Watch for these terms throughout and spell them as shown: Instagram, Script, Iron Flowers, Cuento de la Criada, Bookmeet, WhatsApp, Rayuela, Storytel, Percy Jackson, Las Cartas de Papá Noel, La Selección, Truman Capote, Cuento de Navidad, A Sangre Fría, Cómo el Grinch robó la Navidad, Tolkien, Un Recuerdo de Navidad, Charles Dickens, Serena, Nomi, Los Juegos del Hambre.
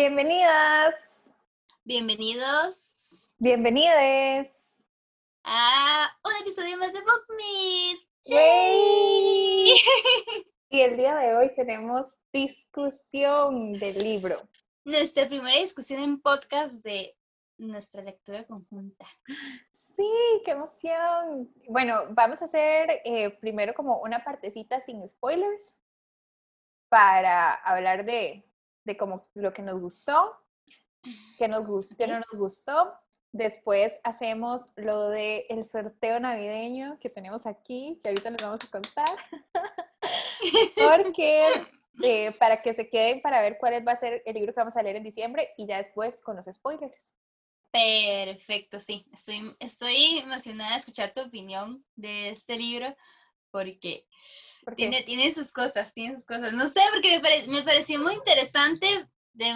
Bienvenidas, bienvenidos, bienvenides a un episodio más de Bookmeet. ¡Yay! Y el día de hoy tenemos discusión del libro. Nuestra primera discusión en podcast de nuestra lectura conjunta. ¡Sí! ¡Qué emoción! Bueno, vamos a hacer primero como una partecita sin spoilers para hablar de como lo que nos gustó, que no nos gustó. Después hacemos lo de el sorteo navideño que tenemos aquí, que ahorita les vamos a contar. Porque para que se queden para ver cuál va a ser el libro que vamos a leer en diciembre y ya después con los spoilers. Perfecto, sí. Estoy emocionada de escuchar tu opinión de este libro porque tiene sus cosas. No sé, porque me pareció muy interesante de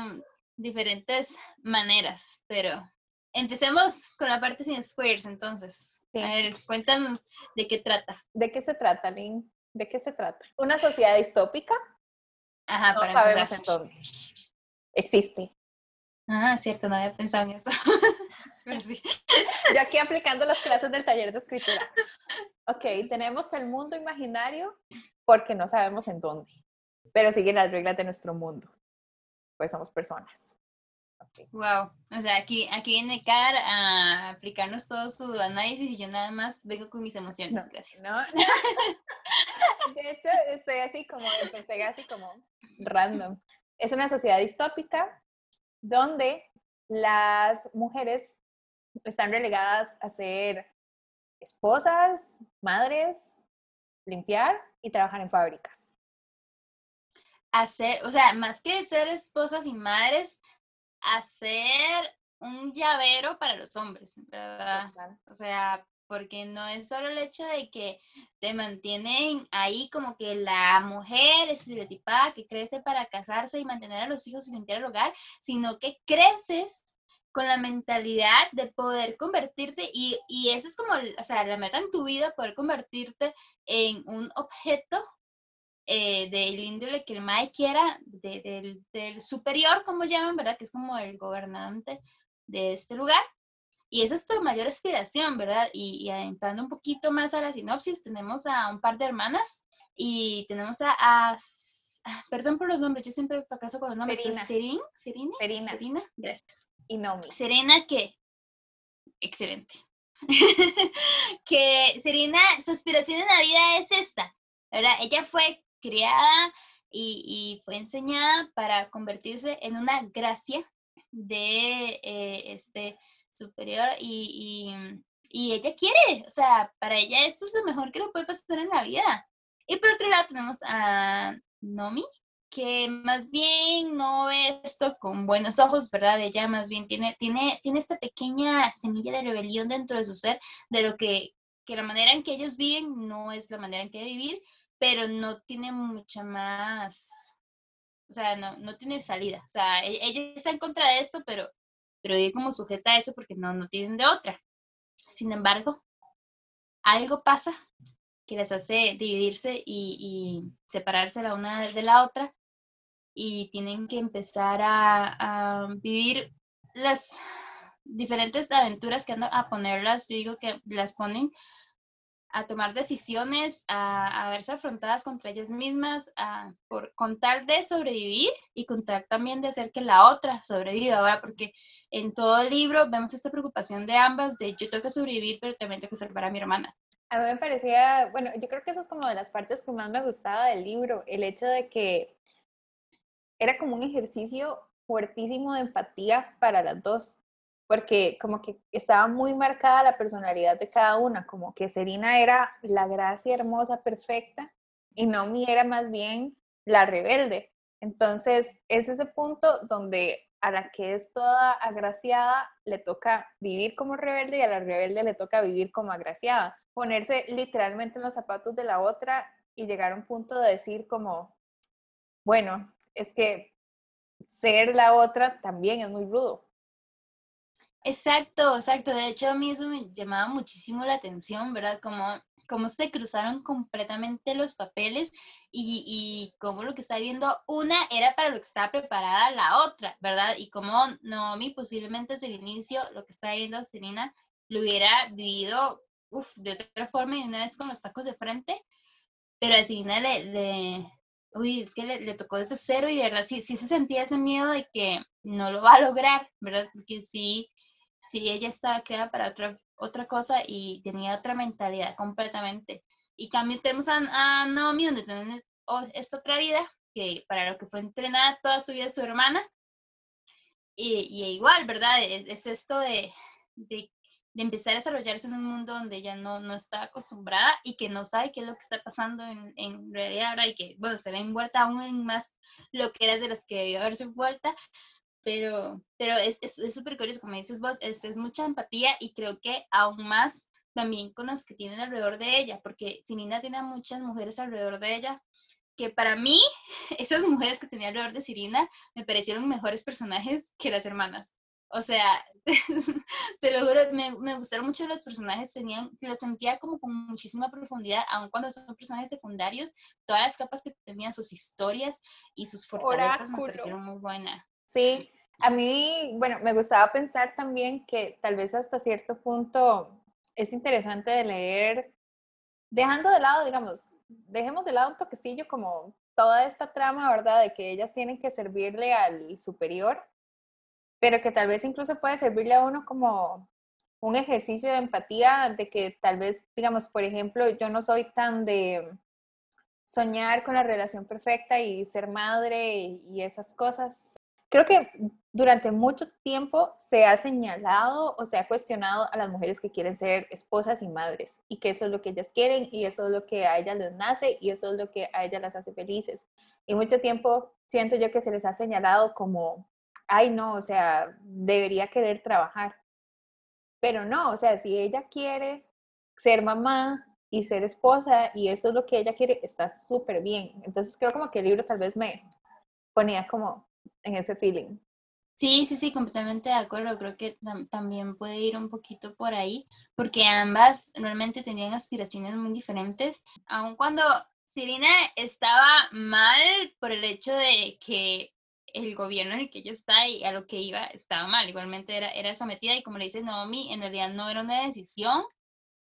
diferentes maneras, pero empecemos con la parte sin spoilers entonces. Sí. A ver, cuéntanos de qué trata. ¿De qué se trata, Lynn? ¿De qué se trata? Una sociedad distópica. Ajá, no para sabemos empezar. En dónde. Existe. Ah, cierto, no había pensado en eso. Sí. Yo aquí aplicando las clases del taller de escritura. Ok, tenemos el mundo imaginario porque no sabemos en dónde, pero siguen las reglas de nuestro mundo. Pues somos personas. Okay. Wow, o sea, aquí viene Car a aplicarnos todo su análisis y yo nada más vengo con mis emociones, no, gracias. No. De hecho, empecé así como random. Es una sociedad distópica donde las mujeres están relegadas a ser esposas, madres, limpiar y trabajar en fábricas. O sea, más que ser esposas y madres, hacer un llavero para los hombres, ¿verdad? Claro. O sea, porque no es solo el hecho de que te mantienen ahí como que la mujer estereotipada que crece para casarse y mantener a los hijos y limpiar el hogar, sino que creces con la mentalidad de poder convertirte, y esa es como, o sea, la meta en tu vida, poder convertirte en un objeto del índole que el mae quiera, del superior, como llaman, ¿verdad? Que es como el gobernante de este lugar. Y esa es tu mayor aspiración, ¿verdad? Y adentrando un poquito más a la sinopsis, tenemos a un par de hermanas y tenemos perdón por los nombres, yo siempre fracaso con los nombres. Serena. Gracias. Y Nomi. Serena, que excelente. Que Serena, su aspiración en la vida es esta, ¿verdad? Ella fue criada y fue enseñada para convertirse en una gracia de este superior y ella quiere, o sea, para ella eso es lo mejor que le puede pasar en la vida. Y por otro lado tenemos a Nomi, que más bien no ve esto con buenos ojos, ¿verdad? Ella más bien tiene esta pequeña semilla de rebelión dentro de su ser, de lo que la manera en que ellos viven no es la manera en que debe vivir, pero no tiene mucha más, o sea, no tiene salida. O sea, ella está en contra de esto, pero ella como sujeta a eso porque no tienen de otra. Sin embargo, algo pasa que las hace dividirse y separarse la una de la otra y tienen que empezar a vivir las diferentes aventuras que andan a ponerlas, yo digo que las ponen a tomar decisiones, a verse afrontadas contra ellas mismas, con tal de sobrevivir y con tal también de hacer que la otra sobreviva. Ahora, porque en todo el libro vemos esta preocupación de ambas, de yo tengo que sobrevivir, pero también tengo que salvar a mi hermana. A mí me parecía, bueno, yo creo que eso es como de las partes que más me gustaba del libro, el hecho de que era como un ejercicio fuertísimo de empatía para las dos, porque como que estaba muy marcada la personalidad de cada una, como que Serena era la gracia hermosa, perfecta, y Nomi era más bien la rebelde. Entonces es ese punto donde a la que es toda agraciada le toca vivir como rebelde y a la rebelde le toca vivir como agraciada. Ponerse literalmente en los zapatos de la otra y llegar a un punto de decir como, bueno, es que ser la otra también es muy rudo. Exacto. De hecho, a mí eso me llamaba muchísimo la atención, ¿verdad? Como cómo se cruzaron completamente los papeles y cómo lo que estaba viendo una era para lo que estaba preparada la otra, ¿verdad? Y cómo Nomi posiblemente desde el inicio lo que estaba viendo Serena lo hubiera vivido de otra forma y una vez con los tacos de frente, pero a Serena le tocó ese cero y de verdad sí se sentía ese miedo de que no lo va a lograr, ¿verdad? Porque sí ella estaba creada para otra cosa y tenía otra mentalidad completamente. Y también tenemos a Nomi, donde tiene esta otra vida, que para lo que fue entrenada toda su vida su hermana. Y igual, ¿verdad? Es esto de empezar a desarrollarse en un mundo donde ella no está acostumbrada y que no sabe qué es lo que está pasando en realidad ahora y que, bueno, se ve envuelta aún en más loqueras de las que debió haberse envuelta, pero es súper curioso, como dices vos, es mucha empatía y creo que aún más también con las que tienen alrededor de ella, porque Serena tiene a muchas mujeres alrededor de ella, que para mí, esas mujeres que tenía alrededor de Serena me parecieron mejores personajes que las hermanas. O sea, se lo juro, me gustaron mucho los personajes, los sentía como con muchísima profundidad, aun cuando son personajes secundarios, todas las capas que tenían, sus historias y sus fortalezas me parecieron muy buenas. Sí, a mí, bueno, me gustaba pensar también que tal vez hasta cierto punto es interesante de leer, dejando de lado, digamos, dejemos de lado un toquecillo como toda esta trama, ¿verdad? De que ellas tienen que servirle al superior, pero que tal vez incluso puede servirle a uno como un ejercicio de empatía, de que tal vez, digamos, por ejemplo, yo no soy tan de soñar con la relación perfecta y ser madre y esas cosas. Creo que durante mucho tiempo se ha señalado o se ha cuestionado a las mujeres que quieren ser esposas y madres, y que eso es lo que ellas quieren, y eso es lo que a ellas les nace, y eso es lo que a ellas las hace felices. Y mucho tiempo siento yo que se les ha señalado como ay no, o sea, debería querer trabajar, pero no, o sea, si ella quiere ser mamá y ser esposa y eso es lo que ella quiere, está súper bien. Entonces creo como que el libro tal vez me ponía como en ese feeling. Sí, completamente de acuerdo, creo que también puede ir un poquito por ahí, porque ambas realmente tenían aspiraciones muy diferentes, aun cuando Serena estaba mal por el hecho de que el gobierno en el que ella está y a lo que iba estaba mal, igualmente era sometida y como le dice Nomi, en realidad no era una decisión,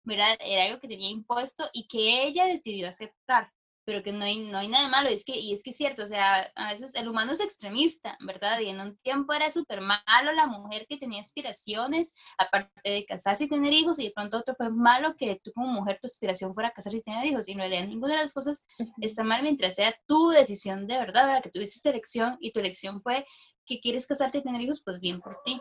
¿verdad? Era algo que tenía impuesto y que ella decidió aceptar, pero que no hay nada malo, y es que es cierto, o sea, a veces el humano es extremista, ¿verdad? Y en un tiempo era súper malo la mujer que tenía aspiraciones, aparte de casarse y tener hijos, y de pronto otro fue malo que tú como mujer tu aspiración fuera casarse y tener hijos, y no era ninguna de las cosas está mal mientras sea tu decisión de verdad, ¿verdad? Que tú hiciste elección, y tu elección fue que quieres casarte y tener hijos, pues bien por ti.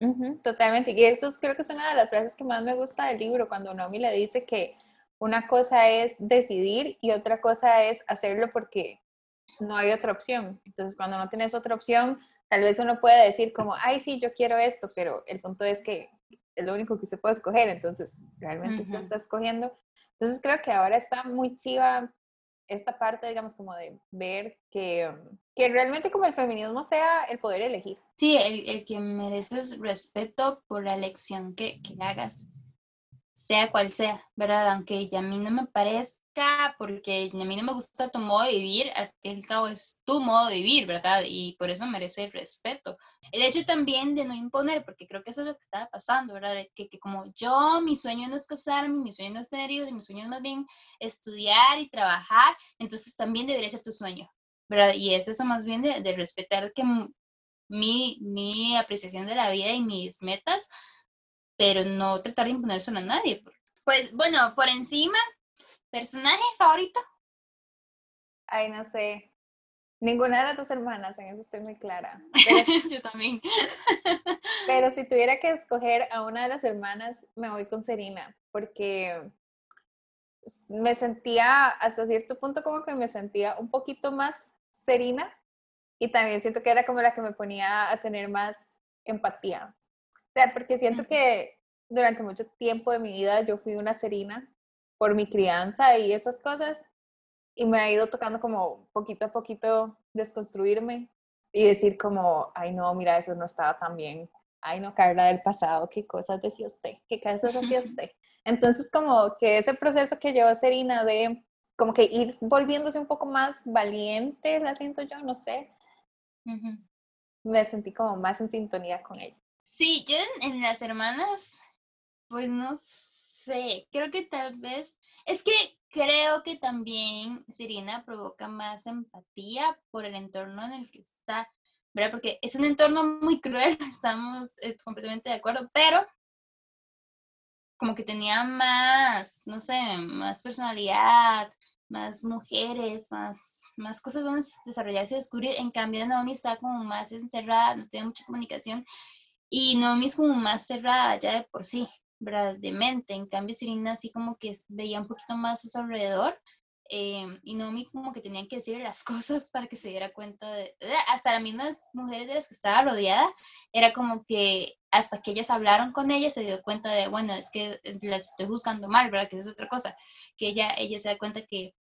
Uh-huh, totalmente, y eso creo que es una de las frases que más me gusta del libro, cuando Nomi le dice que una cosa es decidir y otra cosa es hacerlo porque no hay otra opción. Entonces, cuando no tienes otra opción, tal vez uno puede decir como, ay, sí, yo quiero esto, pero el punto es que es lo único que usted puede escoger. Entonces, realmente usted está escogiendo. Entonces, creo que ahora está muy chiva esta parte, digamos, como de ver que realmente como el feminismo sea el poder elegir. Sí, el que mereces respeto por la elección que hagas, sea cual sea, ¿verdad? Aunque a mí no me parezca, porque a mí no me gusta tu modo de vivir, al fin y al cabo es tu modo de vivir, ¿verdad? Y por eso merece el respeto. El hecho también de no imponer, porque creo que eso es lo que estaba pasando, ¿verdad? Que como yo, mi sueño no es casarme, mi sueño no es tener hijos, y mi sueño es más bien estudiar y trabajar, entonces también debería ser tu sueño, ¿verdad? Y es eso más bien de respetar que mi apreciación de la vida y mis metas, pero no tratar de imponerse a nadie. Pues, bueno, por encima, ¿personaje favorito? Ay, no sé. Ninguna de las dos hermanas, en eso estoy muy clara. Pero, yo también. Pero si tuviera que escoger a una de las hermanas, me voy con Serena, porque me sentía, hasta cierto punto, como que me sentía un poquito más Serena, y también siento que era como la que me ponía a tener más empatía. O sea, porque siento que durante mucho tiempo de mi vida yo fui una Serena por mi crianza y esas cosas, y me ha ido tocando como poquito a poquito desconstruirme y decir como, ay no, mira, eso no estaba tan bien, ay no, Carla del pasado, qué cosas decía usted, qué cosas hacía usted. Entonces como que ese proceso que llevó Serena de como que ir volviéndose un poco más valiente, la siento yo, no sé, me sentí como más en sintonía con ella. Sí, yo en las hermanas, pues no sé, creo que tal vez, es que creo que también Serena provoca más empatía por el entorno en el que está, ¿verdad? Porque es un entorno muy cruel, estamos completamente de acuerdo, pero como que tenía más, no sé, más personalidad, más mujeres, más cosas donde desarrollarse y descubrir. En cambio, Nomi está como más encerrada, no tiene mucha comunicación, y Nomi es como más cerrada ya de por sí, ¿verdad? De mente. En cambio, Serena así como que veía un poquito más a su alrededor, y Nomi como que tenía que decirle las cosas para que se diera cuenta de... Hasta las mismas mujeres de las que estaba rodeada, era como que hasta que ellas hablaron con ella se dio cuenta de, bueno, es que las estoy juzgando mal, ¿verdad? Que eso es otra cosa, que ella se da cuenta que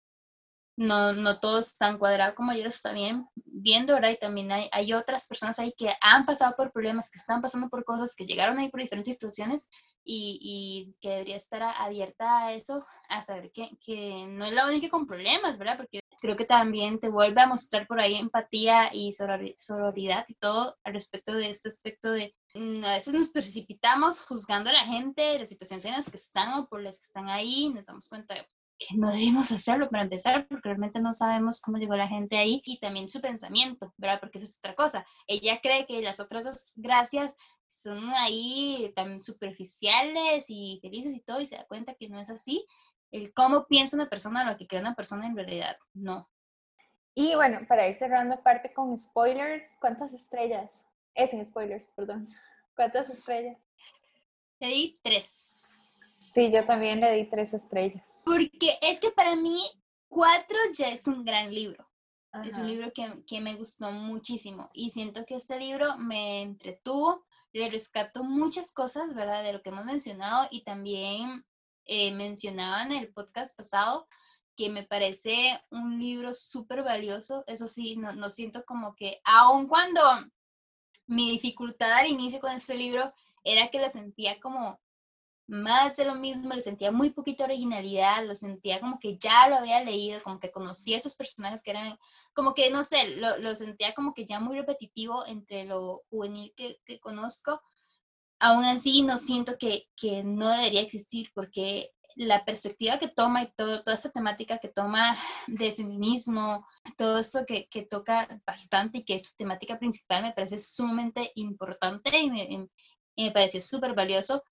no todos están cuadrados como ellos también viendo, ¿verdad? Y también hay otras personas ahí que han pasado por problemas, que están pasando por cosas, que llegaron ahí por diferentes situaciones y que debería estar abierta a eso, a saber que no es la única con problemas, ¿verdad? Porque creo que también te vuelve a mostrar por ahí empatía y sororidad y todo al respecto de este aspecto de a veces nos precipitamos juzgando a la gente, las situaciones en las que están o por las que están ahí, nos damos cuenta de que no debemos hacerlo para empezar, porque realmente no sabemos cómo llegó la gente ahí, y también su pensamiento, ¿verdad? Porque esa es otra cosa. Ella cree que las otras dos gracias son ahí también superficiales y felices y todo, y se da cuenta que no es así. El cómo piensa una persona, lo que cree una persona en realidad, no. Y bueno, para ir cerrando parte con spoilers, ¿cuántas estrellas? Es en spoilers, perdón. ¿Cuántas estrellas? Le di 3. Sí, yo también le di 3 estrellas. Porque es que para mí 4 ya es un gran libro. Ajá. Es un libro que me gustó muchísimo. Y siento que este libro me entretuvo. Le rescato muchas cosas, ¿verdad? De lo que hemos mencionado. Y también mencionaba en el podcast pasado que me parece un libro súper valioso. Eso sí, no siento como que... Aun cuando mi dificultad al inicio con este libro era que lo sentía como... más de lo mismo, le sentía muy poquita originalidad, lo sentía como que ya lo había leído, como que conocía esos personajes que eran, como que no sé, lo sentía como que ya muy repetitivo entre lo juvenil que conozco. Aún así no siento que no debería existir, porque la perspectiva que toma y toda esta temática que toma de feminismo, todo esto que toca bastante y que es su temática principal, me parece sumamente importante y me pareció súper valioso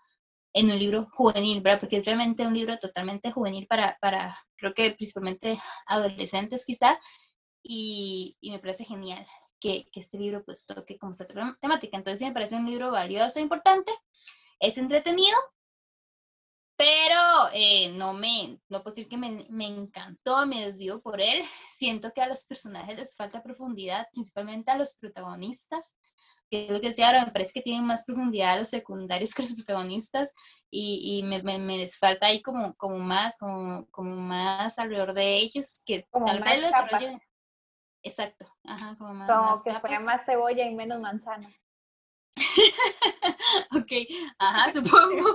en un libro juvenil, ¿verdad? Porque es realmente un libro totalmente juvenil para creo que principalmente adolescentes quizá, y me parece genial que este libro pues toque como esta temática. Entonces me parece un libro valioso, importante, es entretenido, pero no puedo decir que me encantó, me desvivo por él. Siento que a los personajes les falta profundidad, principalmente a los protagonistas, que es lo que decía ahora, me parece que tienen más profundidad los secundarios que los protagonistas, y me les falta ahí como más alrededor de ellos, que como tal vez los desarrollen. Exacto, ajá, como más que fuera más cebolla y menos manzana. Ok, ajá, supongo.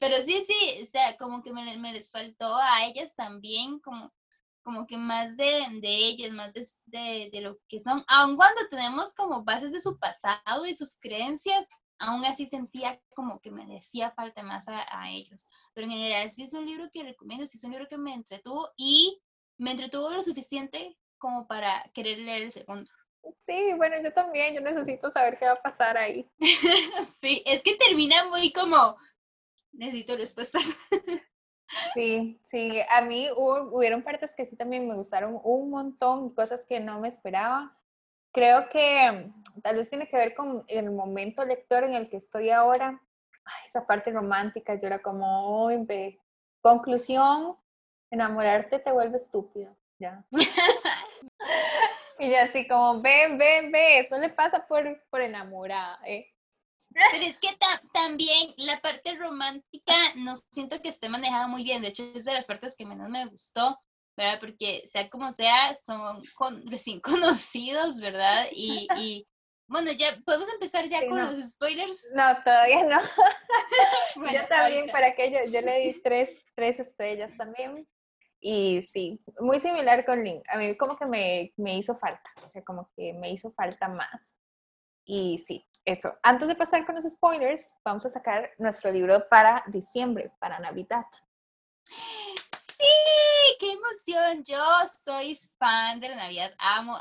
Pero sí, o sea, como que me les faltó a ellas también, como que más de ellas, más de lo que son. Aun cuando tenemos como bases de su pasado y sus creencias, aún así sentía como que me decía falta más a ellos. Pero en general sí es un libro que recomiendo, sí es un libro que me entretuvo, y me entretuvo lo suficiente como para querer leer el segundo. Sí, bueno, yo también, yo necesito saber qué va a pasar ahí. Sí, es que termina muy como, necesito respuestas. Sí, a mí hubieron partes que sí también me gustaron un montón, cosas que no me esperaba. Creo que tal vez tiene que ver con el momento lector en el que estoy ahora. Ay, esa parte romántica, yo era como, conclusión, enamorarte te vuelve estúpido, ya. Y yo así como, ve, eso le pasa por enamorada, Pero es que también la parte romántica no siento que esté manejada muy bien. De hecho, es de las partes que menos me gustó, ¿verdad? Porque sea como sea, son recién conocidos, ¿verdad? Y Bueno, ya podemos empezar ya sí, con los spoilers. No, todavía no. Bueno, yo también, ahorita. Para que yo le di tres estrellas también. Y sí, muy similar con Link. A mí como que me hizo falta. O sea, como que me hizo falta más. Y sí, eso. Antes de pasar con los spoilers, vamos a sacar nuestro libro para diciembre, para Navidad. ¡Sí! ¡Qué emoción! Yo soy fan de la Navidad. Amo.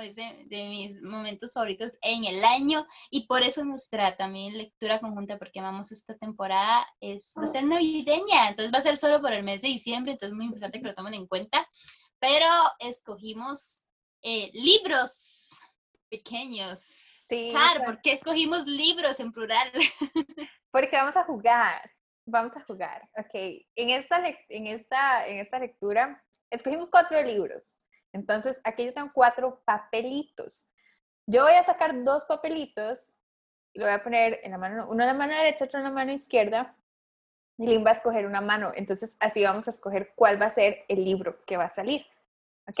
Es de mis momentos favoritos en el año. Y por eso nos trae también lectura conjunta, porque amamos esta temporada. Va a ser navideña, entonces va a ser solo por el mes de diciembre. Entonces es muy importante que lo tomen en cuenta. Pero escogimos libros pequeños. Sí. Claro, ¿por qué escogimos libros en plural? Porque vamos a jugar. Vamos a jugar, ok. En esta lectura escogimos 4 libros. Entonces, aquí yo tengo 4 papelitos. Yo voy a sacar 2 papelitos y lo voy a poner en la mano, uno en la mano derecha, otro en la mano izquierda. Y Lynn va a escoger una mano. Entonces, así vamos a escoger cuál va a ser el libro que va a salir, ok.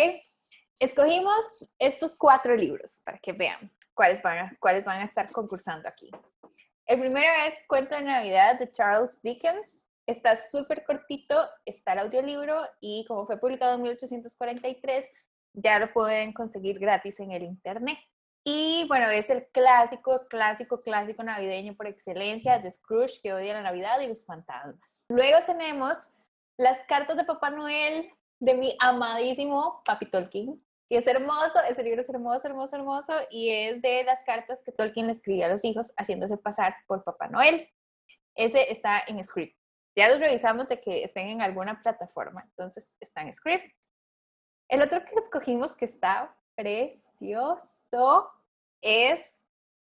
Escogimos estos 4 libros para que vean cuáles van a estar concursando aquí. El primero es Cuento de Navidad de Charles Dickens. Está súper cortito, está el audiolibro y como fue publicado en 1843, ya lo pueden conseguir gratis en el internet. Y bueno, es el clásico navideño por excelencia de Scrooge, que odia la Navidad y los fantasmas. Luego tenemos Las Cartas de Papá Noel de mi amadísimo papi Tolkien. Y es hermoso, ese libro es hermoso, y es de las cartas que Tolkien le escribía a los hijos haciéndose pasar por Papá Noel. Ese está en Script. Ya los revisamos de que estén en alguna plataforma, entonces está en Script. El otro que escogimos que está precioso es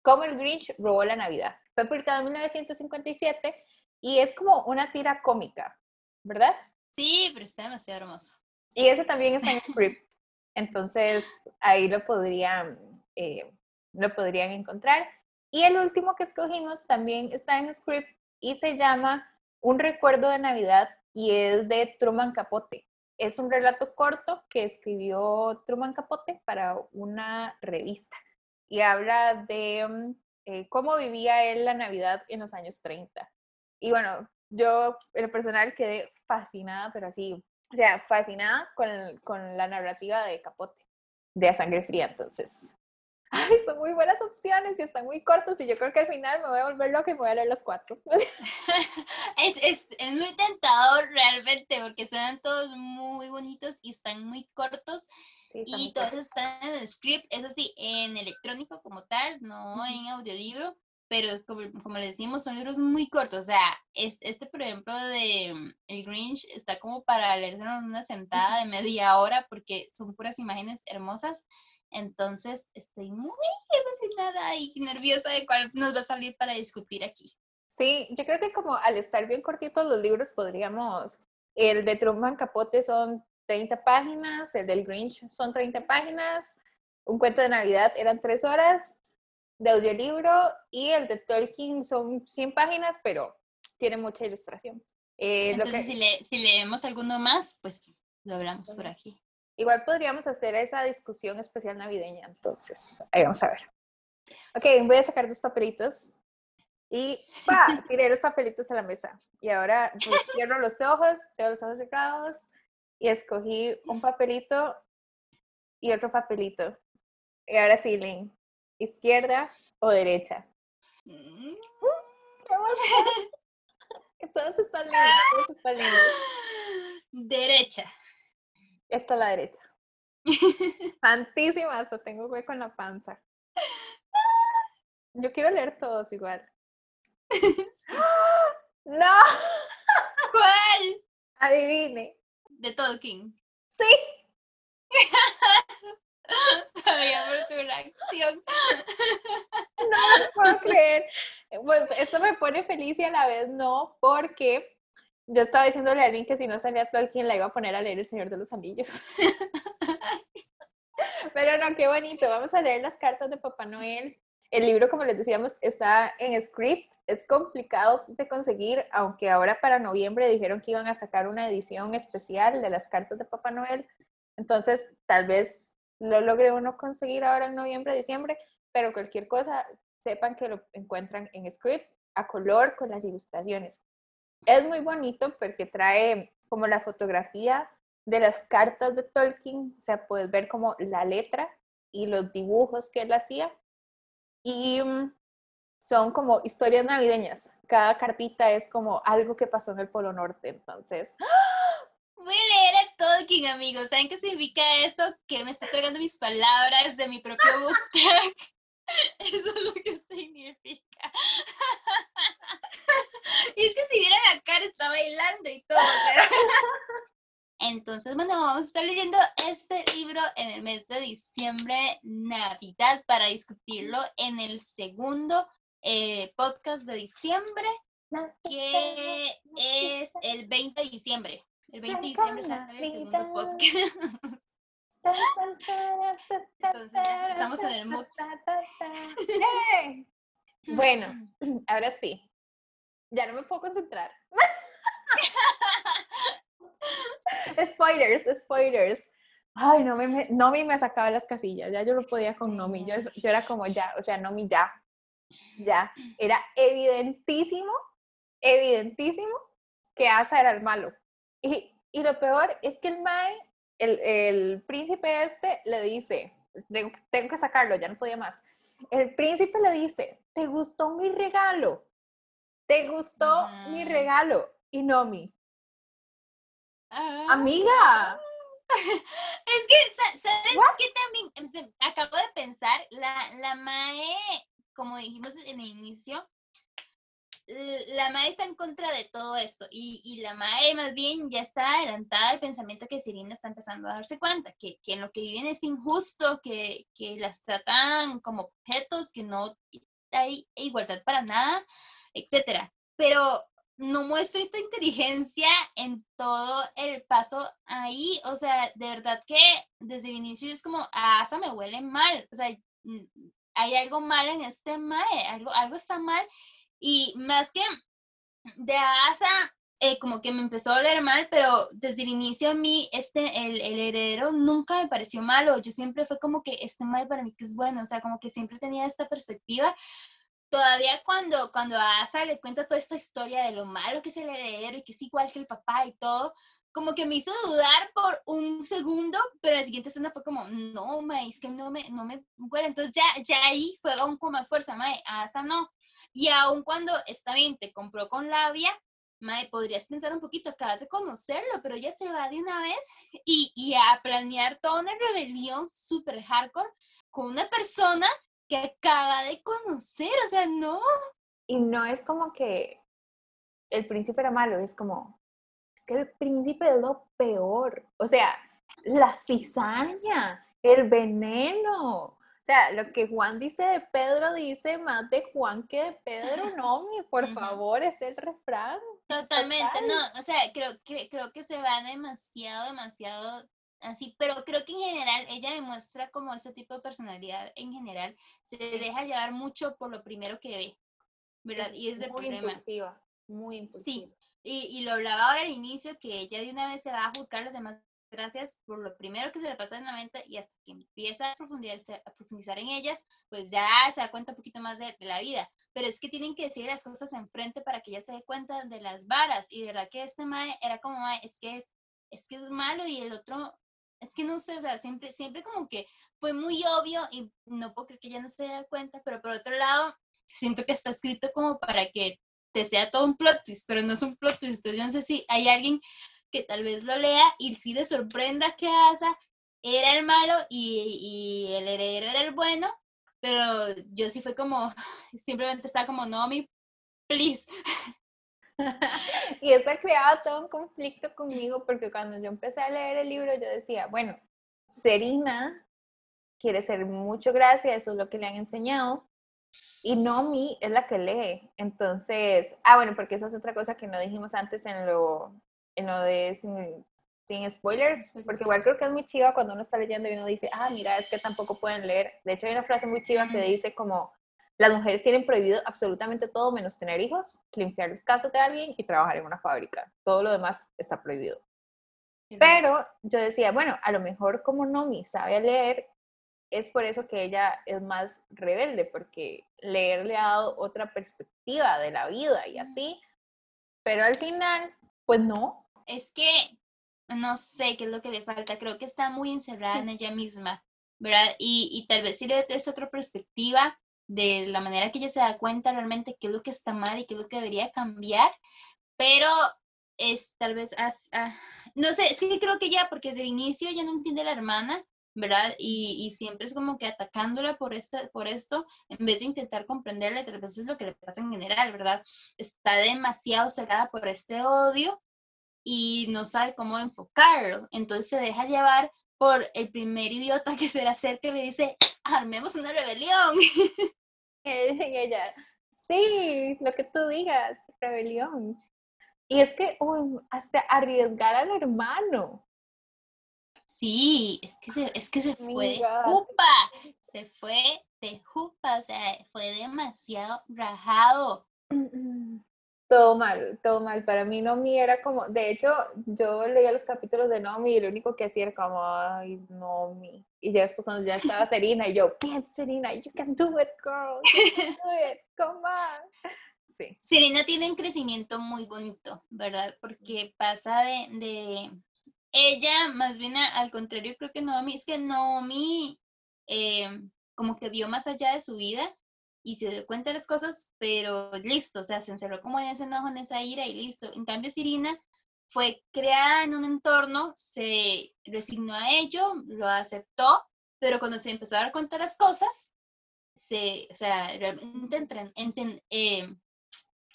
Cómo el Grinch robó la Navidad. Fue publicado en 1957 y es como una tira cómica, ¿verdad? Sí, pero está demasiado hermoso. Y ese también está en Script. Entonces, ahí lo podrían encontrar. Y el último que escogimos también está en Script y se llama Un Recuerdo de Navidad y es de Truman Capote. Es un relato corto que escribió Truman Capote para una revista. Y habla de cómo vivía él la Navidad en los años 30. Y bueno, yo en lo personal quedé fascinada, pero así... O sea, fascinada con la narrativa de Capote, de A Sangre Fría, entonces. Ay, son muy buenas opciones y están muy cortos y yo creo que al final me voy a volver loca y voy a leer los 4. Es muy tentador realmente porque suenan todos muy bonitos y están muy cortos. Sí, y todos están en el Script, eso sí, en electrónico como tal, no en audiolibro. Pero como les decimos, son libros muy cortos. O sea, por ejemplo, de El Grinch está como para leerse en una sentada de media hora porque son puras imágenes hermosas. Entonces, estoy muy emocionada y nerviosa de cuál nos va a salir para discutir aquí. Sí, yo creo que como al estar bien cortitos los libros podríamos... El de Truman Capote son 30 páginas, el del Grinch son 30 páginas, Un Cuento de Navidad eran 3 horas... de audiolibro, y el de Tolkien son 100 páginas, pero tiene mucha ilustración. Entonces, si leemos alguno más, pues lo hablamos por aquí. Igual podríamos hacer esa discusión especial navideña, entonces, ahí vamos a ver. Yes. Ok, voy a sacar 2 papelitos, y ¡pa! Tiré los papelitos a la mesa. Y ahora pues, cierro los ojos, tengo los ojos cerrados, y escogí un papelito y otro papelito. Y ahora sí, Lynn. ¿Izquierda o derecha? Todos están lindos. Derecha. Esta es la derecha. Santísima, hasta tengo hueco en la panza. Yo quiero leer todos igual. ¡No! ¿Cuál? Adivine. De Tolkien. ¡Sí! Sabía por tu reacción. No lo puedo creer. Pues esto me pone feliz y a la vez no, porque yo estaba diciéndole a alguien que si no salía Tolkien la iba a poner a leer El Señor de los Anillos. Pero no, qué bonito. Vamos a leer Las Cartas de Papá Noel. El libro, como les decíamos, está en Script. Es complicado de conseguir, aunque ahora para noviembre dijeron que iban a sacar una edición especial de Las Cartas de Papá Noel. Entonces, tal vez... lo logré uno conseguir ahora en noviembre, diciembre, pero cualquier cosa, sepan que lo encuentran en Script, a color, con las ilustraciones. Es muy bonito porque trae como la fotografía de las cartas de Tolkien, o sea, puedes ver como la letra y los dibujos que él hacía, y son como historias navideñas. Cada cartita es como algo que pasó en el Polo Norte, entonces... Voy a leer a Tolkien, amigos. ¿Saben qué significa eso? Que me está tragando mis palabras de mi propio book tag. Eso es lo que significa. Y es que si vieran la cara, está bailando y todo. Entonces, bueno, vamos a estar leyendo este libro en el mes de diciembre, Navidad, para discutirlo en el segundo podcast de diciembre, que es el 20 de diciembre. El 20 de diciembre sale el segundo podcast. Entonces estamos en el mood. Bueno, ahora sí. Ya no me puedo concentrar. Spoilers. Ay, Nomi me sacaba de las casillas. Ya yo no podía con Nomi. Yo era como ya, o sea, Nomi ya. Ya. Era evidentísimo que Asa era el malo. Y lo peor es que el príncipe este le dice, tengo que sacarlo, ya no podía más. El príncipe le dice, ¿te gustó mi regalo? ¿Te gustó mi regalo? Y Nomi, amiga. Es que, ¿sabes qué también? Acabo de pensar, la mae, como dijimos en el inicio, la mae está en contra de todo esto y la mae más bien ya está adelantada al pensamiento que Serena está empezando a darse cuenta, que en lo que viven es injusto, que las tratan como objetos, que no hay igualdad para nada, etcétera, pero no muestra esta inteligencia en todo el paso ahí. O sea, de verdad que desde el inicio es como, Asa me huele mal, o sea, hay algo mal en este mae, algo está mal. Y más que de Asa, como que me empezó a oler mal, pero desde el inicio a mí, el heredero nunca me pareció malo. Yo siempre fue como que este mal para mí que es bueno, o sea, como que siempre tenía esta perspectiva. Todavía cuando a Asa le cuenta toda esta historia de lo malo que es el heredero y que es igual que el papá y todo, como que me hizo dudar por un segundo, pero la siguiente escena fue como, no, mae, es que no me huele. Entonces ya ahí fue aún con más fuerza, mae, a Asa no. Y aun cuando esta bien te compró con labia, mae, podrías pensar un poquito, acabas de conocerlo, pero ya se va de una vez y a planear toda una rebelión super hardcore con una persona que acaba de conocer, o sea, no. Y no es como que el príncipe era malo, es como, es que el príncipe es lo peor, o sea, la cizaña, el veneno. O sea, lo que Juan dice de Pedro dice más de Juan que de Pedro, Nomi, por favor, es el refrán. Totalmente, no, o sea, creo que se va demasiado así, pero creo que en general ella demuestra como ese tipo de personalidad en general, se deja llevar mucho por lo primero que ve, ¿verdad? Y es el problema. Muy impulsiva. Sí, y lo hablaba ahora al inicio, que ella de una vez se va a juzgar a los demás. Gracias por lo primero que se le pasa en la mente, y hasta que empieza a profundizar en ellas, pues ya se da cuenta un poquito más de la vida. Pero es que tienen que decir las cosas enfrente para que ella se dé cuenta de las varas. Y de verdad que este mae era como, mae, es que es malo, y el otro, es que no sé, o sea, siempre como que fue muy obvio, y no puedo creer que ella no se dé cuenta. Pero por otro lado, siento que está escrito como para que te sea todo un plot twist, pero no es un plot twist. Entonces yo no sé si hay alguien que tal vez lo lea y sí le sorprenda que Asa era el malo y el heredero era el bueno, pero yo sí fue como, simplemente estaba como, Nomi, please. Y eso creaba todo un conflicto conmigo, porque cuando yo empecé a leer el libro yo decía, bueno, Serena quiere ser mucho gracia, eso es lo que le han enseñado, y Nomi es la que lee. Entonces, bueno, porque esa es otra cosa que no dijimos antes en lo de sin spoilers, porque igual creo que es muy chiva cuando uno está leyendo y uno dice, mira, es que tampoco pueden leer. De hecho hay una frase muy chiva que dice como, las mujeres tienen prohibido absolutamente todo menos tener hijos, limpiar las casas de alguien y trabajar en una fábrica. Todo lo demás está prohibido. Pero yo decía, bueno, a lo mejor como Nomi sabe leer, es por eso que ella es más rebelde, porque leer le ha dado otra perspectiva de la vida y así, pero al final, pues no. Es que no sé qué es lo que le falta, creo que está muy encerrada en ella misma, ¿verdad? Y tal vez si le des otra perspectiva de la manera que ella se da cuenta realmente qué es lo que está mal y qué es lo que debería cambiar, pero es tal vez, no sé, es que creo que ella, porque desde el inicio ella no entiende a la hermana, ¿verdad? Y siempre es como que atacándola por esto, en vez de intentar comprenderla, tal vez es lo que le pasa en general, ¿verdad? Está demasiado cerrada por este odio y no sabe cómo enfocarlo, entonces se deja llevar por el primer idiota que se le acerca y le dice, armemos una rebelión. Ella, sí, lo que tú digas, rebelión. Y es que, hasta arriesgar al hermano. Sí, es que se fue de jupa, o sea, fue demasiado rajado. Todo mal, para mí Nomi era como, de hecho, yo leía los capítulos de Nomi y lo único que hacía era como, ay, Nomi, y ya después cuando ya estaba Serena, y yo, bien Serena, you can do it, girl, you can do it, come on. Sí. Serena tiene un crecimiento muy bonito, ¿verdad? Porque pasa de ella, más bien al contrario, creo que Nomi, es que Nomi como que vio más allá de su vida y se dio cuenta de las cosas, pero listo, o sea, se encerró como en ese enojo, en esa ira y listo. En cambio, Serena fue creada en un entorno, se resignó a ello, lo aceptó, pero cuando se empezó a dar cuenta de las cosas, realmente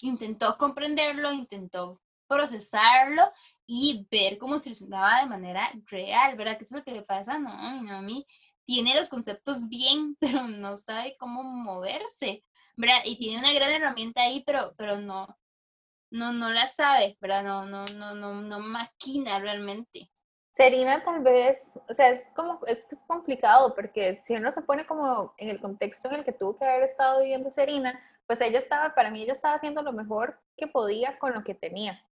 intentó comprenderlo, intentó procesarlo y ver cómo se resultaba de manera real, ¿verdad? Que eso es lo que le pasa, no, a mí tiene los conceptos bien, pero no sabe cómo moverse, ¿verdad? Y tiene una gran herramienta ahí, pero no la sabe, ¿verdad? No maquina realmente. Serena tal vez, o sea, es complicado, porque si uno se pone como en el contexto en el que tuvo que haber estado viviendo Serena, pues para mí ella estaba haciendo lo mejor que podía con lo que tenía.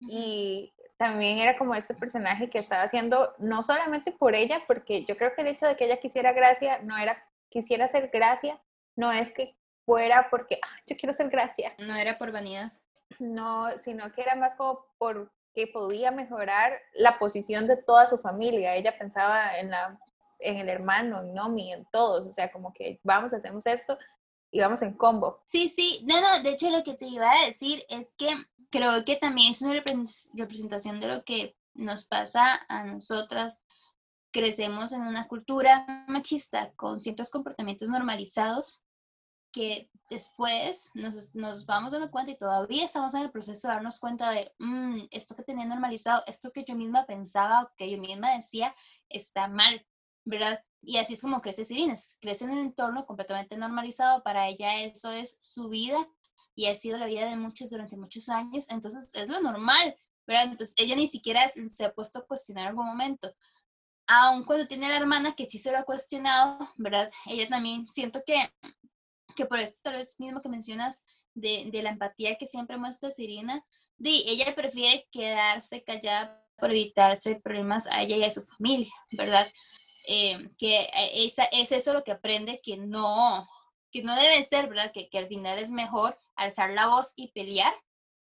Y también era como este personaje que estaba haciendo, no solamente por ella, porque yo creo que el hecho de que ella quisiera hacer gracia, no es que fuera porque, yo quiero hacer gracia. No era por vanidad. No, sino que era más como que podía mejorar la posición de toda su familia. Ella pensaba en el hermano, en Nomi, en todos. O sea, como que vamos, hacemos esto y vamos en combo. Sí. No, de hecho lo que te iba a decir es que creo que también es una representación de lo que nos pasa a nosotras. Crecemos en una cultura machista con ciertos comportamientos normalizados que después nos vamos dando cuenta y todavía estamos en el proceso de darnos cuenta de esto que tenía normalizado, esto que yo misma pensaba o que yo misma decía está mal, ¿verdad? Y así es como crece Serena, crece en un entorno completamente normalizado, para ella eso es su vida y ha sido la vida de muchos durante muchos años, entonces es lo normal, ¿verdad? Entonces ella ni siquiera se ha puesto a cuestionar en algún momento, aun cuando tiene a la hermana que sí se lo ha cuestionado, ¿verdad? Ella también siento que por esto tal vez mismo que mencionas de la empatía que siempre muestra Serena, ella prefiere quedarse callada por evitarse problemas a ella y a su familia, ¿verdad? Que es eso lo que aprende, que no debe ser, ¿verdad? Que al final es mejor alzar la voz y pelear,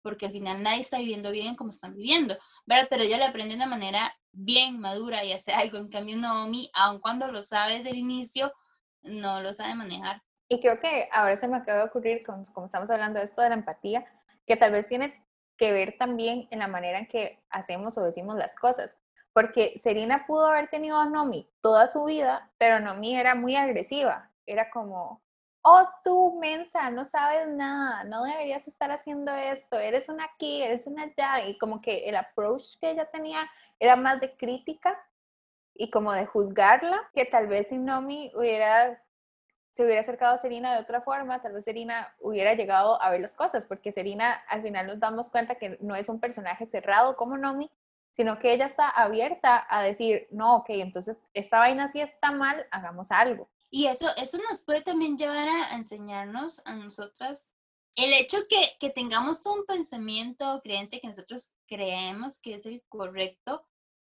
porque al final nadie está viviendo bien como están viviendo, ¿verdad? Pero ella lo aprende de una manera bien madura y hace algo. En cambio Naomi, aun cuando lo sabe desde el inicio, no lo sabe manejar. Y creo que ahora se me acaba de ocurrir, como estamos hablando de esto de la empatía, que tal vez tiene que ver también en la manera en que hacemos o decimos las cosas. Porque Serena pudo haber tenido a Nomi toda su vida, pero Nomi era muy agresiva. Era como, tú, mensa, no sabes nada, no deberías estar haciendo esto, eres una aquí, eres una allá. Y como que el approach que ella tenía era más de crítica y como de juzgarla, que tal vez si Nomi se hubiera acercado a Serena de otra forma, tal vez Serena hubiera llegado a ver las cosas, porque Serena al final nos damos cuenta que no es un personaje cerrado como Nomi, sino que ella está abierta a decir, no, ok, entonces esta vaina sí está mal, hagamos algo. Y eso nos puede también llevar a enseñarnos a nosotras el hecho que tengamos un pensamiento o creencia que nosotros creemos que es el correcto,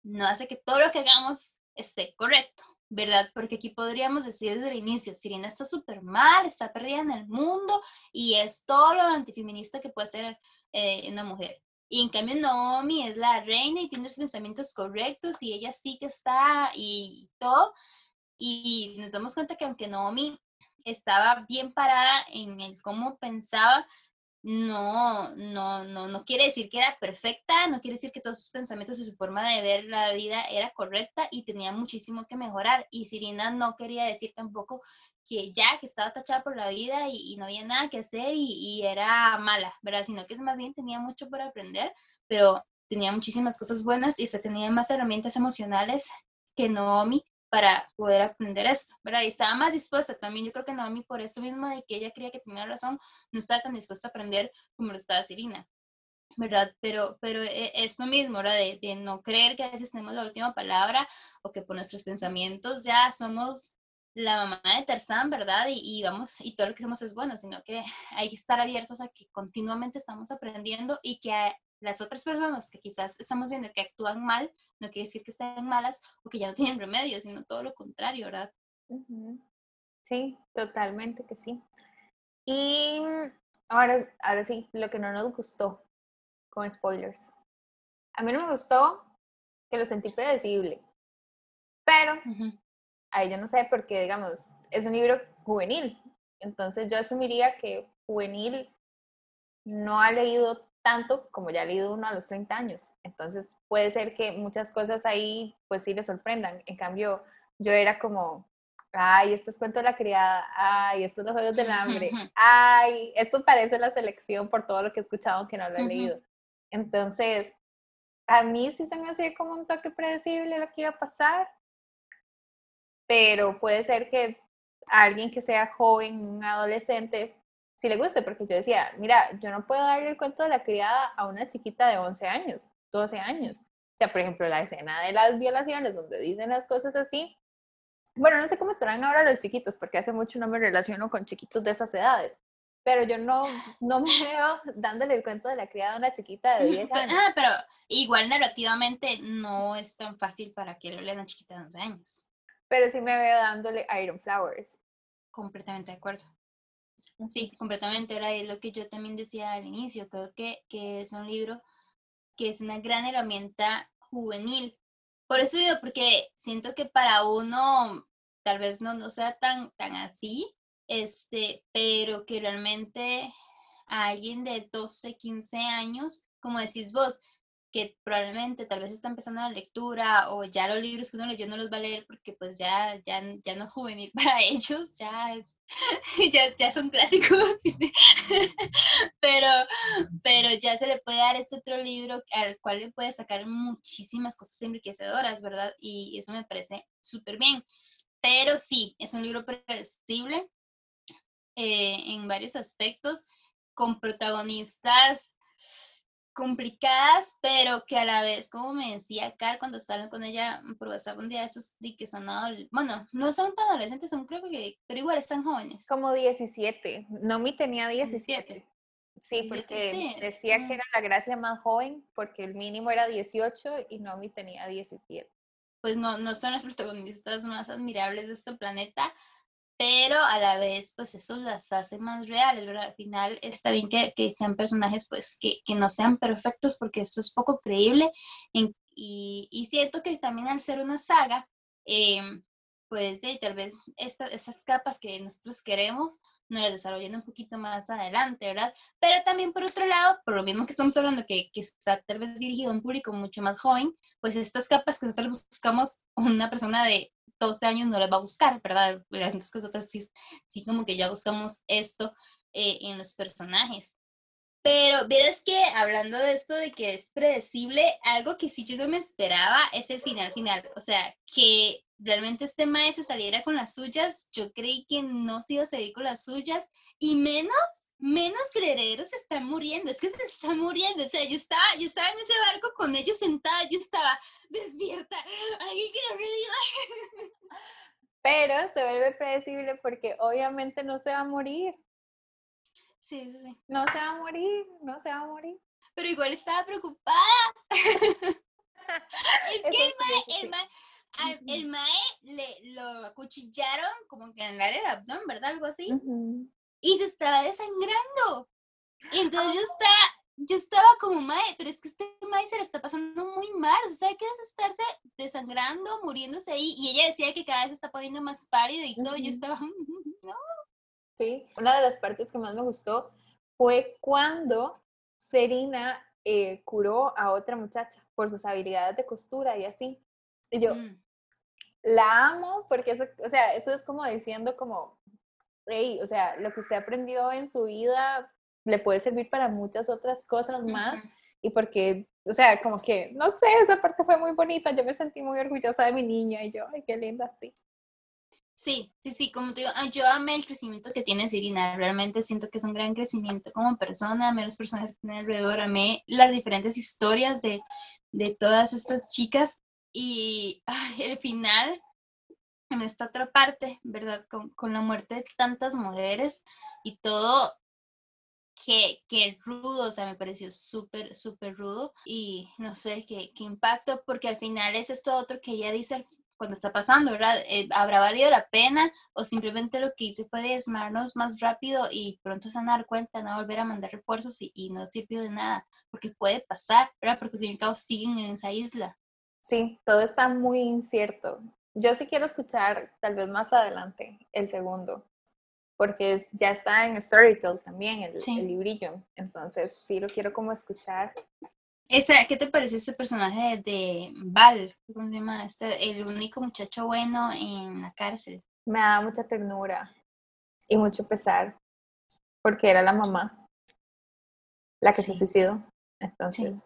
no hace que todo lo que hagamos esté correcto, ¿verdad? Porque aquí podríamos decir desde el inicio, Serena está súper mal, está perdida en el mundo y es todo lo antifeminista que puede ser una mujer. Y en cambio Nomi es la reina y tiene los pensamientos correctos y ella sí que está y todo. Y nos damos cuenta que aunque Nomi estaba bien parada en el cómo pensaba, no quiere decir que era perfecta, no quiere decir que todos sus pensamientos y su forma de ver la vida era correcta y tenía muchísimo que mejorar. Y Serena no quería decir tampoco que ya, que estaba tachada por la vida y no había nada que hacer y era mala, ¿verdad? Sino que más bien tenía mucho por aprender, pero tenía muchísimas cosas buenas y hasta tenía más herramientas emocionales que Nomi para poder aprender esto, ¿verdad? Y estaba más dispuesta también. Yo creo que Nomi, por eso mismo de que ella creía que tenía razón, no estaba tan dispuesta a aprender como lo estaba Serena, ¿verdad? Pero es lo mismo, ¿verdad? De no creer que a veces tenemos la última palabra o que por nuestros pensamientos ya somos la mamá de Tarzán, ¿verdad? Y todo lo que hacemos es bueno, sino que hay que estar abiertos a que continuamente estamos aprendiendo y que las otras personas que quizás estamos viendo que actúan mal, no quiere decir que estén malas o que ya no tienen remedio, sino todo lo contrario, ¿verdad? Uh-huh. Sí, totalmente que sí. Y ahora sí, lo que no nos gustó, con spoilers. A mí no me gustó, que lo sentí predecible, pero... Uh-huh. Ahí yo no sé, porque digamos, es un libro juvenil, entonces yo asumiría que juvenil no ha leído tanto como ya ha leído uno a los 30 años, entonces puede ser que muchas cosas ahí pues sí le sorprendan. En cambio yo era como, ay, esto es Cuento de la Criada, ay, esto es Los Juegos del Hambre, ay, esto parece La Selección por todo lo que he escuchado aunque no lo he leído. Entonces a mí sí se me hacía como un toque predecible lo que iba a pasar. Pero puede ser que a alguien que sea joven, un adolescente, sí le guste, porque yo decía, mira, yo no puedo darle el Cuento de la Criada a una chiquita de 11 años, 12 años. O sea, por ejemplo, la escena de las violaciones, donde dicen las cosas así. Bueno, no sé cómo estarán ahora los chiquitos, porque hace mucho no me relaciono con chiquitos de esas edades. Pero yo no me veo dándole el Cuento de la Criada a una chiquita de 10 años. Ah, pero igual narrativamente no es tan fácil para que lo lea una chiquita de 11 años. Pero sí me veo dándole Iron Flowers. Completamente de acuerdo. Sí, completamente. Era lo que yo también decía al inicio. Creo que es un libro que es una gran herramienta juvenil. Por eso digo, porque siento que para uno tal vez no sea tan así, pero que realmente a alguien de 12, 15 años, como decís vos, que probablemente tal vez está empezando la lectura o ya los libros que uno leyó no los va a leer porque pues ya no es juvenil para ellos, ya son clásicos, pero ya se le puede dar este otro libro al cual le puede sacar muchísimas cosas enriquecedoras, ¿verdad? Y eso me parece súper bien, pero sí, es un libro predecible en varios aspectos, con protagonistas complicadas, pero que a la vez, como me decía Car cuando estaba con ella por WhatsApp un día, esos que son adolescentes, bueno, no son tan adolescentes, son creo que, pero igual están jóvenes. Como 17, Nomi tenía 17. Sí, porque 17. Decía que era la gracia más joven, porque el mínimo era 18 y Nomi tenía 17. Pues no son las protagonistas más admirables de este planeta, pero a la vez, pues eso las hace más reales, ¿verdad? Al final está bien que sean personajes, pues, que no sean perfectos, porque esto es poco creíble, y siento que también al ser una saga, pues, tal vez estas capas que nosotros queremos, nos las desarrollen un poquito más adelante, ¿verdad? Pero también, por otro lado, por lo mismo que estamos hablando, que está tal vez dirigido a un público mucho más joven, pues estas capas que nosotros buscamos, una persona de 12 años no las va a buscar, ¿verdad? Las cosas sí como que ya buscamos esto en los personajes. Pero verás que hablando de esto de que es predecible, algo que sí yo no me esperaba es el final. O sea, que realmente este mae se saliera con las suyas, yo creí que no se iba a salir con las suyas, y menos que el heredero se está muriendo, es que se está muriendo, o sea, yo estaba en ese barco con ellos sentada, yo estaba despierta, alguien quiere revivir. Pero se vuelve predecible porque obviamente no se va a morir. Sí. No se va a morir. Pero igual estaba preocupada. Es que el mae el mae lo acuchillaron como que en la área del abdomen, ¿verdad? Algo así. Uh-huh. Y se estaba desangrando. Y entonces yo estaba como, mae, pero es que este mae se la está pasando muy mal. O sea, hay que estarse desangrando, muriéndose ahí. Y ella decía que cada vez se está poniendo más pálido y todo. Uh-huh. Yo estaba, no. Sí, una de las partes que más me gustó fue cuando Serena curó a otra muchacha por sus habilidades de costura y así. Y yo, la amo porque eso, o sea, eso es como diciendo como, hey, o sea, lo que usted aprendió en su vida le puede servir para muchas otras cosas más. Uh-huh. Y porque, o sea, como que, no sé, esa parte fue muy bonita. Yo me sentí muy orgullosa de mi niña y yo, ay, qué linda, sí. Sí, sí, sí, como te digo, yo amé el crecimiento que tiene Serena, realmente siento que es un gran crecimiento como persona, amé las personas que tiene alrededor, amé las diferentes historias de todas estas chicas y ay, el final, en esta otra parte, ¿verdad? Con la muerte de tantas mujeres y todo, que rudo, o sea, me pareció súper, súper rudo y no sé, qué impacto, porque al final es esto otro que ella dice cuando está pasando, ¿verdad? ¿Habrá valido la pena o simplemente lo que hice fue desmarnos más rápido y pronto se van a dar cuenta, no volver a mandar refuerzos y no sirvió de nada? Porque puede pasar, ¿verdad? Porque al fin y al cabo siguen en esa isla. Sí, todo está muy incierto. Yo sí quiero escuchar, tal vez más adelante, el segundo, porque ya está en Storytel también, el librillo. Entonces, sí lo quiero como escuchar. ¿Qué te pareció este personaje de Val? ¿Cómo se llama? El único muchacho bueno en la cárcel. Me da mucha ternura y mucho pesar, porque era la mamá la que se suicidó. Entonces,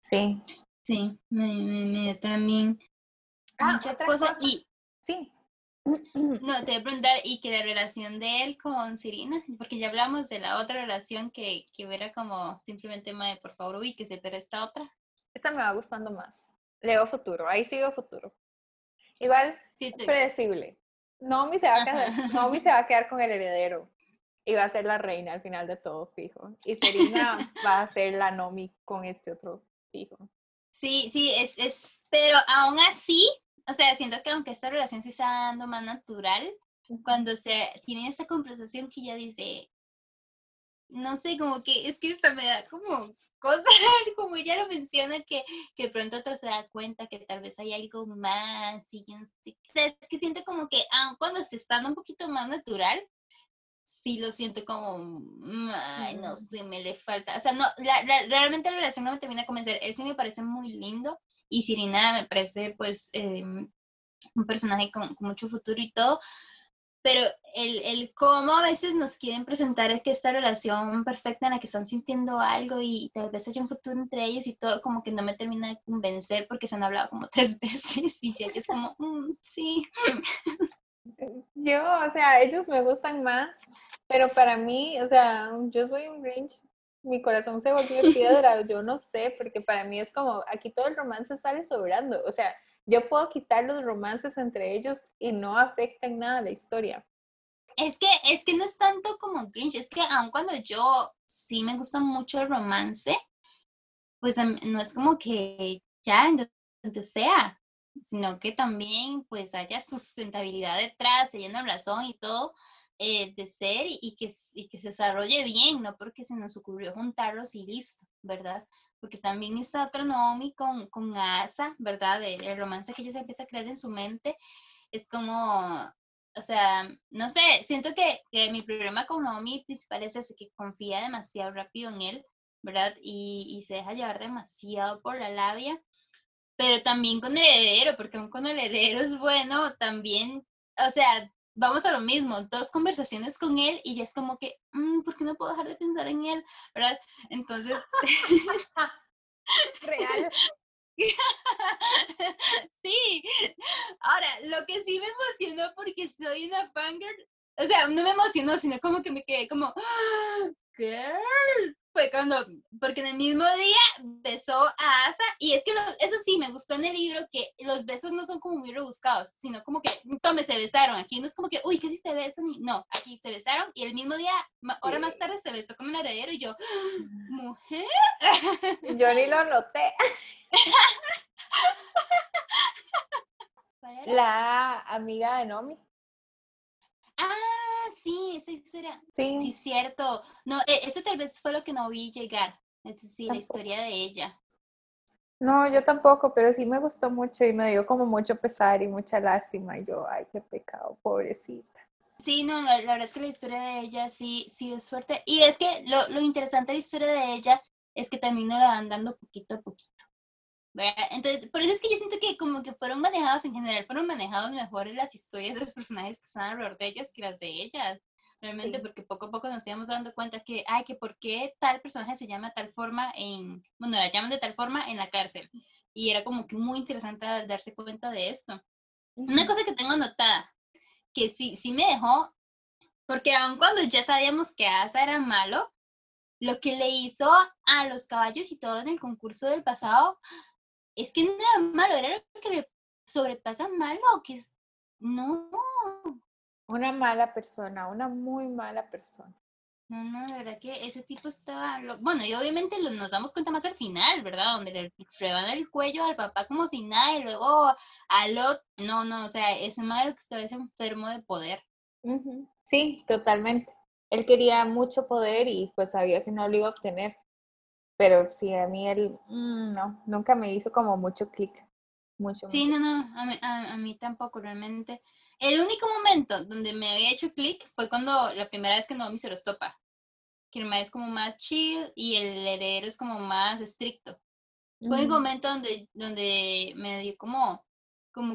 sí. Sí, me también. Muchas cosas. Sí. No, te voy a preguntar, y que la relación de él con Serena, porque ya hablamos de la otra relación que era como simplemente, mae, por favor, ubíquese, pero esta otra. Esta me va gustando más. Le veo futuro, ahí sí veo futuro. Igual, sí, predecible. Nomi se va a casar, Nomi se va a quedar con el heredero y va a ser la reina al final de todo, fijo. Y Serena va a ser la Nomi con este otro fijo. Sí, es pero aún así, o sea, siento que aunque esta relación sí está dando más natural, cuando se tiene esa conversación que ella dice, no sé, como que, es que esta me da como cosas, como ella lo menciona, que pronto otro se da cuenta que tal vez hay algo más, y no sé, o sea, es que siento como que, aun cuando se está dando un poquito más natural, sí lo siento como, ay, no sé, me le falta, o sea, no, realmente la relación no me termina de convencer. Él sí me parece muy lindo, y Serena me parece, pues, un personaje con mucho futuro y todo, pero el cómo a veces nos quieren presentar es que esta relación perfecta en la que están sintiendo algo y tal vez haya un futuro entre ellos y todo, como que no me termina de convencer porque se han hablado como 3 veces y ya es como, sí. Yo, o sea, ellos me gustan más, pero para mí, o sea, yo soy un Grinch, mi corazón se volvió piedra, yo no sé, porque para mí es como, aquí todo el romance sale sobrando, o sea, yo puedo quitar los romances entre ellos y no afectan nada a la historia. Es que no es tanto como Grinch, es que aun cuando yo sí me gusta mucho el romance, pues no es como que ya, donde sea, sino que también pues haya sustentabilidad detrás, haya una razón y todo de ser y que se desarrolle bien, no porque se nos ocurrió juntarlos y listo, ¿verdad? Porque también está otra Nomi con Asa, ¿verdad? El romance que ella se empieza a crear en su mente es como, o sea, no sé, siento que mi problema con Nomi principal es ese, que confía demasiado rápido en él, ¿verdad? Y se deja llevar demasiado por la labia, pero también con el heredero, porque aun con el heredero es bueno, también, o sea, vamos a lo mismo, 2 conversaciones con él y ya es como que, ¿por qué no puedo dejar de pensar en él? ¿Verdad? Entonces... Real. Sí. Ahora, lo que sí me emocionó porque soy una fangirl, o sea, no me emocionó, sino como que me quedé como, girl. Fue cuando, porque en el mismo día besó a Asa, y es que eso sí, me gustó en el libro, que los besos no son como muy rebuscados, sino como que, tome, se besaron, aquí no es como que, uy, casi se besan, no, aquí se besaron, y el mismo día, hora más tarde, se besó con el heredero, y yo, ¿mujer? Yo ni lo noté. La amiga de Nomi. Ah, sí, esa historia. Sí, sí, cierto. No, eso tal vez fue lo que no vi llegar. Eso sí, tampoco. La historia de ella. No, yo tampoco, pero sí me gustó mucho y me dio como mucho pesar y mucha lástima. Y yo, ay, qué pecado, pobrecita. Sí, no, la verdad es que la historia de ella sí es fuerte. Y es que lo interesante de la historia de ella es que también nos la van dando poquito a poquito, ¿verdad? Entonces, por eso es que yo siento que como que fueron manejados mejor las historias de los personajes que están alrededor de ellas que las de ellas. Realmente, sí. Porque poco a poco nos íbamos dando cuenta que por qué tal personaje se llama tal forma la llaman de tal forma en la cárcel. Y era como que muy interesante darse cuenta de esto. Una cosa que tengo anotada, que sí me dejó, porque aun cuando ya sabíamos que Asa era malo, lo que le hizo a los caballos y todo en el concurso del pasado, es que no era malo, era lo que le sobrepasa malo, que es... No... Una mala persona, una muy mala persona. No, de verdad que ese tipo estaba... Bueno, y obviamente nos damos cuenta más al final, ¿verdad? Donde le reban el cuello al papá como si nada, y luego al otro... No, o sea, ese malo que estaba ese enfermo de poder. Uh-huh. Sí, totalmente. Él quería mucho poder y pues sabía que no lo iba a obtener. Pero sí, a mí él... no, nunca me hizo como mucho clic. Sí, mucho. No, a mí tampoco, realmente... El único momento donde me había hecho clic fue cuando la primera vez que Nomi se los topa. Que el maestro es como más chill y el heredero es como más estricto. Fue el momento donde me dio como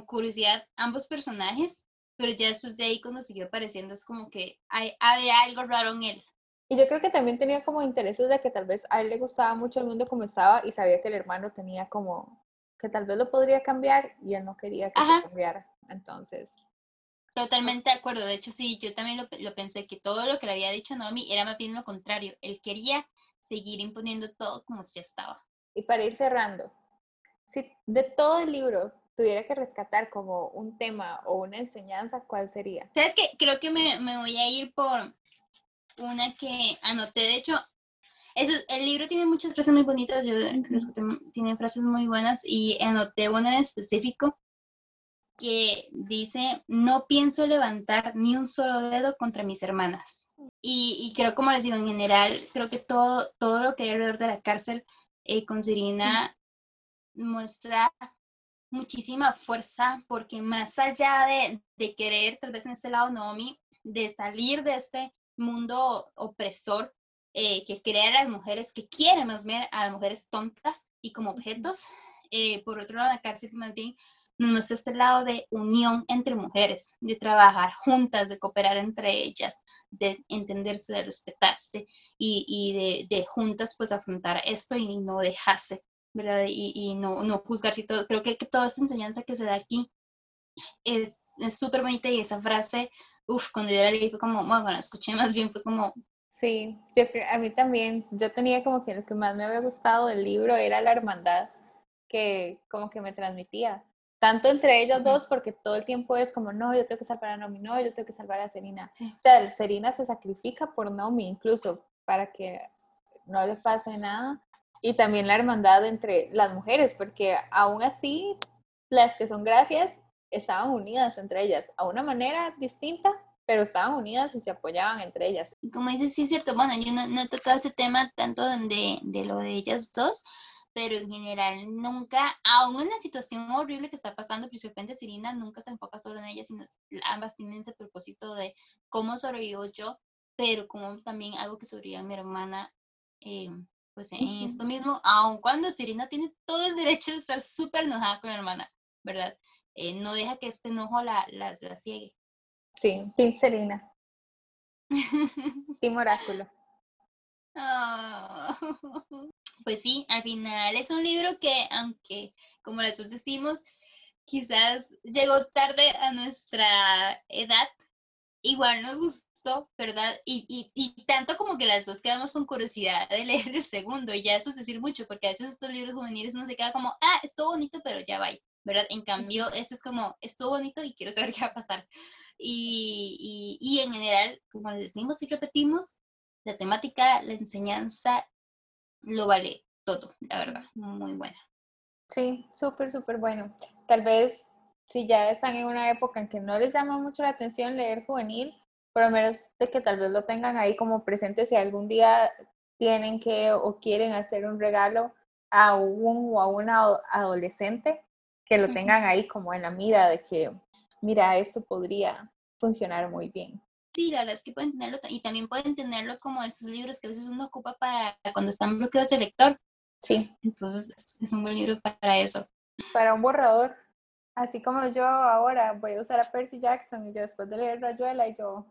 curiosidad ambos personajes, pero ya después de ahí cuando siguió apareciendo es como que había algo raro en él. Y yo creo que también tenía como intereses de que tal vez a él le gustaba mucho el mundo como estaba y sabía que el hermano tenía como que tal vez lo podría cambiar y él no quería que se cambiara. Entonces... Totalmente de acuerdo. De hecho, sí, yo también lo pensé, que todo lo que le había dicho Nomi era más bien lo contrario. Él quería seguir imponiendo todo como si ya estaba. Y para ir cerrando, si de todo el libro tuviera que rescatar como un tema o una enseñanza, ¿cuál sería? ¿Sabes qué? Creo que me voy a ir por una que anoté. De hecho, el libro tiene muchas frases muy bonitas. Yo tiene frases muy buenas y anoté una en específico, que dice, no pienso levantar ni un solo dedo contra mis hermanas. Y creo, como les digo, en general, creo que todo lo que hay alrededor de la cárcel con Serena muestra muchísima fuerza, porque más allá de querer, tal vez en este lado Nomi, de salir de este mundo opresor que crea a las mujeres, que quiere más bien a las mujeres tontas y como objetos, por otro lado la cárcel más bien nos muestra este lado de unión entre mujeres, de trabajar juntas, de cooperar entre ellas, de entenderse, de respetarse y de juntas pues afrontar esto y no dejarse, ¿verdad? Y no juzgarse y todo. Creo que toda esta enseñanza que se da aquí es súper bonita y esa frase, cuando yo la leí fue como, bueno, la escuché más bien, fue como... Sí, a mí también, yo tenía como que lo que más me había gustado del libro era la hermandad que como que me transmitía. Tanto entre ellos dos, porque todo el tiempo es como, no, yo tengo que salvar a Nomi, no, yo tengo que salvar a Serena. Sí. O sea, Serena se sacrifica por Nomi incluso, para que no le pase nada. Y también la hermandad entre las mujeres, porque aún así, las que son gracias estaban unidas entre ellas, a una manera distinta, pero estaban unidas y se apoyaban entre ellas. Como dices, sí es cierto, bueno, yo no he tocado ese tema tanto de lo de ellas dos, pero en general nunca, aún en la situación horrible que está pasando, principalmente Serena nunca se enfoca solo en ella, sino ambas tienen ese propósito de cómo sobrevivo yo, pero como también algo que sobrevive a mi hermana, pues en esto mismo, aun cuando Serena tiene todo el derecho de estar súper enojada con la hermana, ¿verdad? No deja que este enojo la ciegue. Sí, Team Serena. Team Oráculo. Oh. Pues sí, al final es un libro que, aunque como nosotros decimos, quizás llegó tarde a nuestra edad, igual nos gustó, ¿verdad? Y tanto como que las dos quedamos con curiosidad de leer el segundo, y ya eso es decir mucho, porque a veces estos libros juveniles uno se queda como, estuvo bonito, pero ya va, ¿verdad? En cambio, este es como, estuvo bonito y quiero saber qué va a pasar. Y en general, como les decimos y repetimos, la temática, la enseñanza, lo vale todo, la verdad, muy buena. Sí, súper bueno. Tal vez si ya están en una época en que no les llama mucho la atención leer juvenil, por lo menos de que tal vez lo tengan ahí como presente si algún día tienen que o quieren hacer un regalo a un o a una adolescente, que lo tengan ahí como en la mira de que, mira, esto podría funcionar muy bien. Sí, la verdad es que pueden tenerlo, y también pueden tenerlo como esos libros que a veces uno ocupa para cuando están bloqueados de lector. Sí. Entonces es un buen libro para eso. Para un borrador. Así como yo ahora voy a usar a Percy Jackson, y yo después de leer Rayuela, y yo...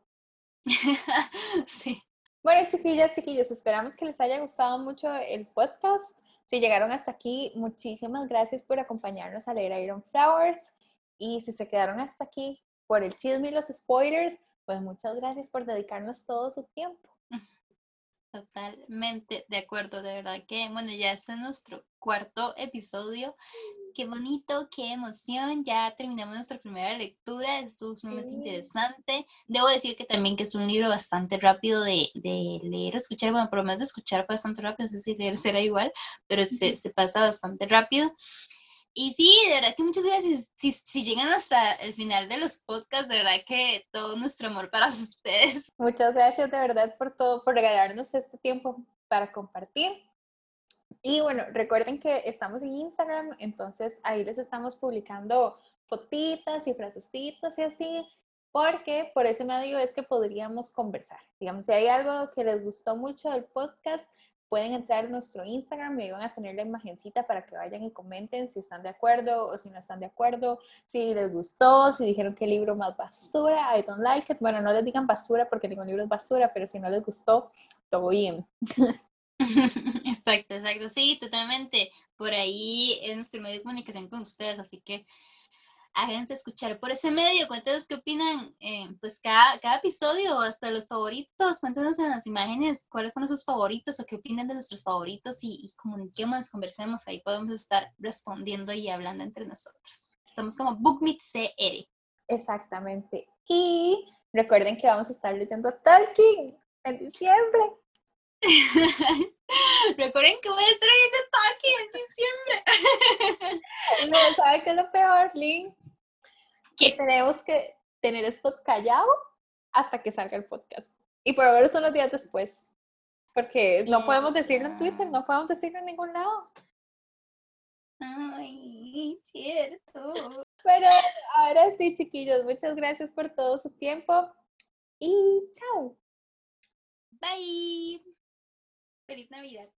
Sí. Bueno, chiquillas, chiquillos, esperamos que les haya gustado mucho el podcast. Si llegaron hasta aquí, muchísimas gracias por acompañarnos a leer Iron Flowers. Y si se quedaron hasta aquí por el chisme y los spoilers, pues muchas gracias por dedicarnos todo su tiempo. Totalmente de acuerdo, de verdad que, bueno, ya este es nuestro cuarto episodio. Qué bonito, qué emoción, ya terminamos nuestra primera lectura, estuvo sumamente interesante. Debo decir que también que es un libro bastante rápido de leer o escuchar, bueno, por lo menos de escuchar fue bastante rápido, no sé si leer será igual, pero se pasa bastante rápido. Y sí, de verdad que muchas gracias, si llegan hasta el final de los podcasts, de verdad que todo nuestro amor para ustedes. Muchas gracias de verdad por todo, por regalarnos este tiempo para compartir. Y bueno, recuerden que estamos en Instagram, entonces ahí les estamos publicando fotitas y frasecitas y así, porque por ese medio es que podríamos conversar. Digamos, si hay algo que les gustó mucho del podcast, pueden entrar en nuestro Instagram y ahí van a tener la imagencita para que vayan y comenten si están de acuerdo o si no están de acuerdo, si les gustó, si dijeron que libro más basura, I don't like it. Bueno, no les digan basura porque ningún libro es basura, pero si no les gustó, todo bien. Exacto, sí, totalmente. Por ahí es nuestro medio de comunicación con ustedes, así que háganse escuchar por ese medio. Cuéntenos qué opinan, pues cada episodio, hasta los favoritos. Cuéntenos en las imágenes cuáles fueron sus favoritos o qué opinan de nuestros favoritos, y comuniquemos, conversemos, ahí podemos estar respondiendo y hablando entre nosotros. Estamos como Bookmeet CR. Exactamente, y recuerden que vamos a estar leyendo Tolkien en diciembre. Recuerden que voy a estar en el parque en diciembre. No, ¿saben qué es lo peor, Lynn? Que tenemos que tener esto callado hasta que salga el podcast, y por lo menos unos días después, porque sí, no podemos decirlo en Twitter, no podemos decirlo en ningún lado. Ay, cierto. Pero ahora sí, chiquillos, muchas gracias por todo su tiempo y chao. Bye. ¡Feliz Navidad!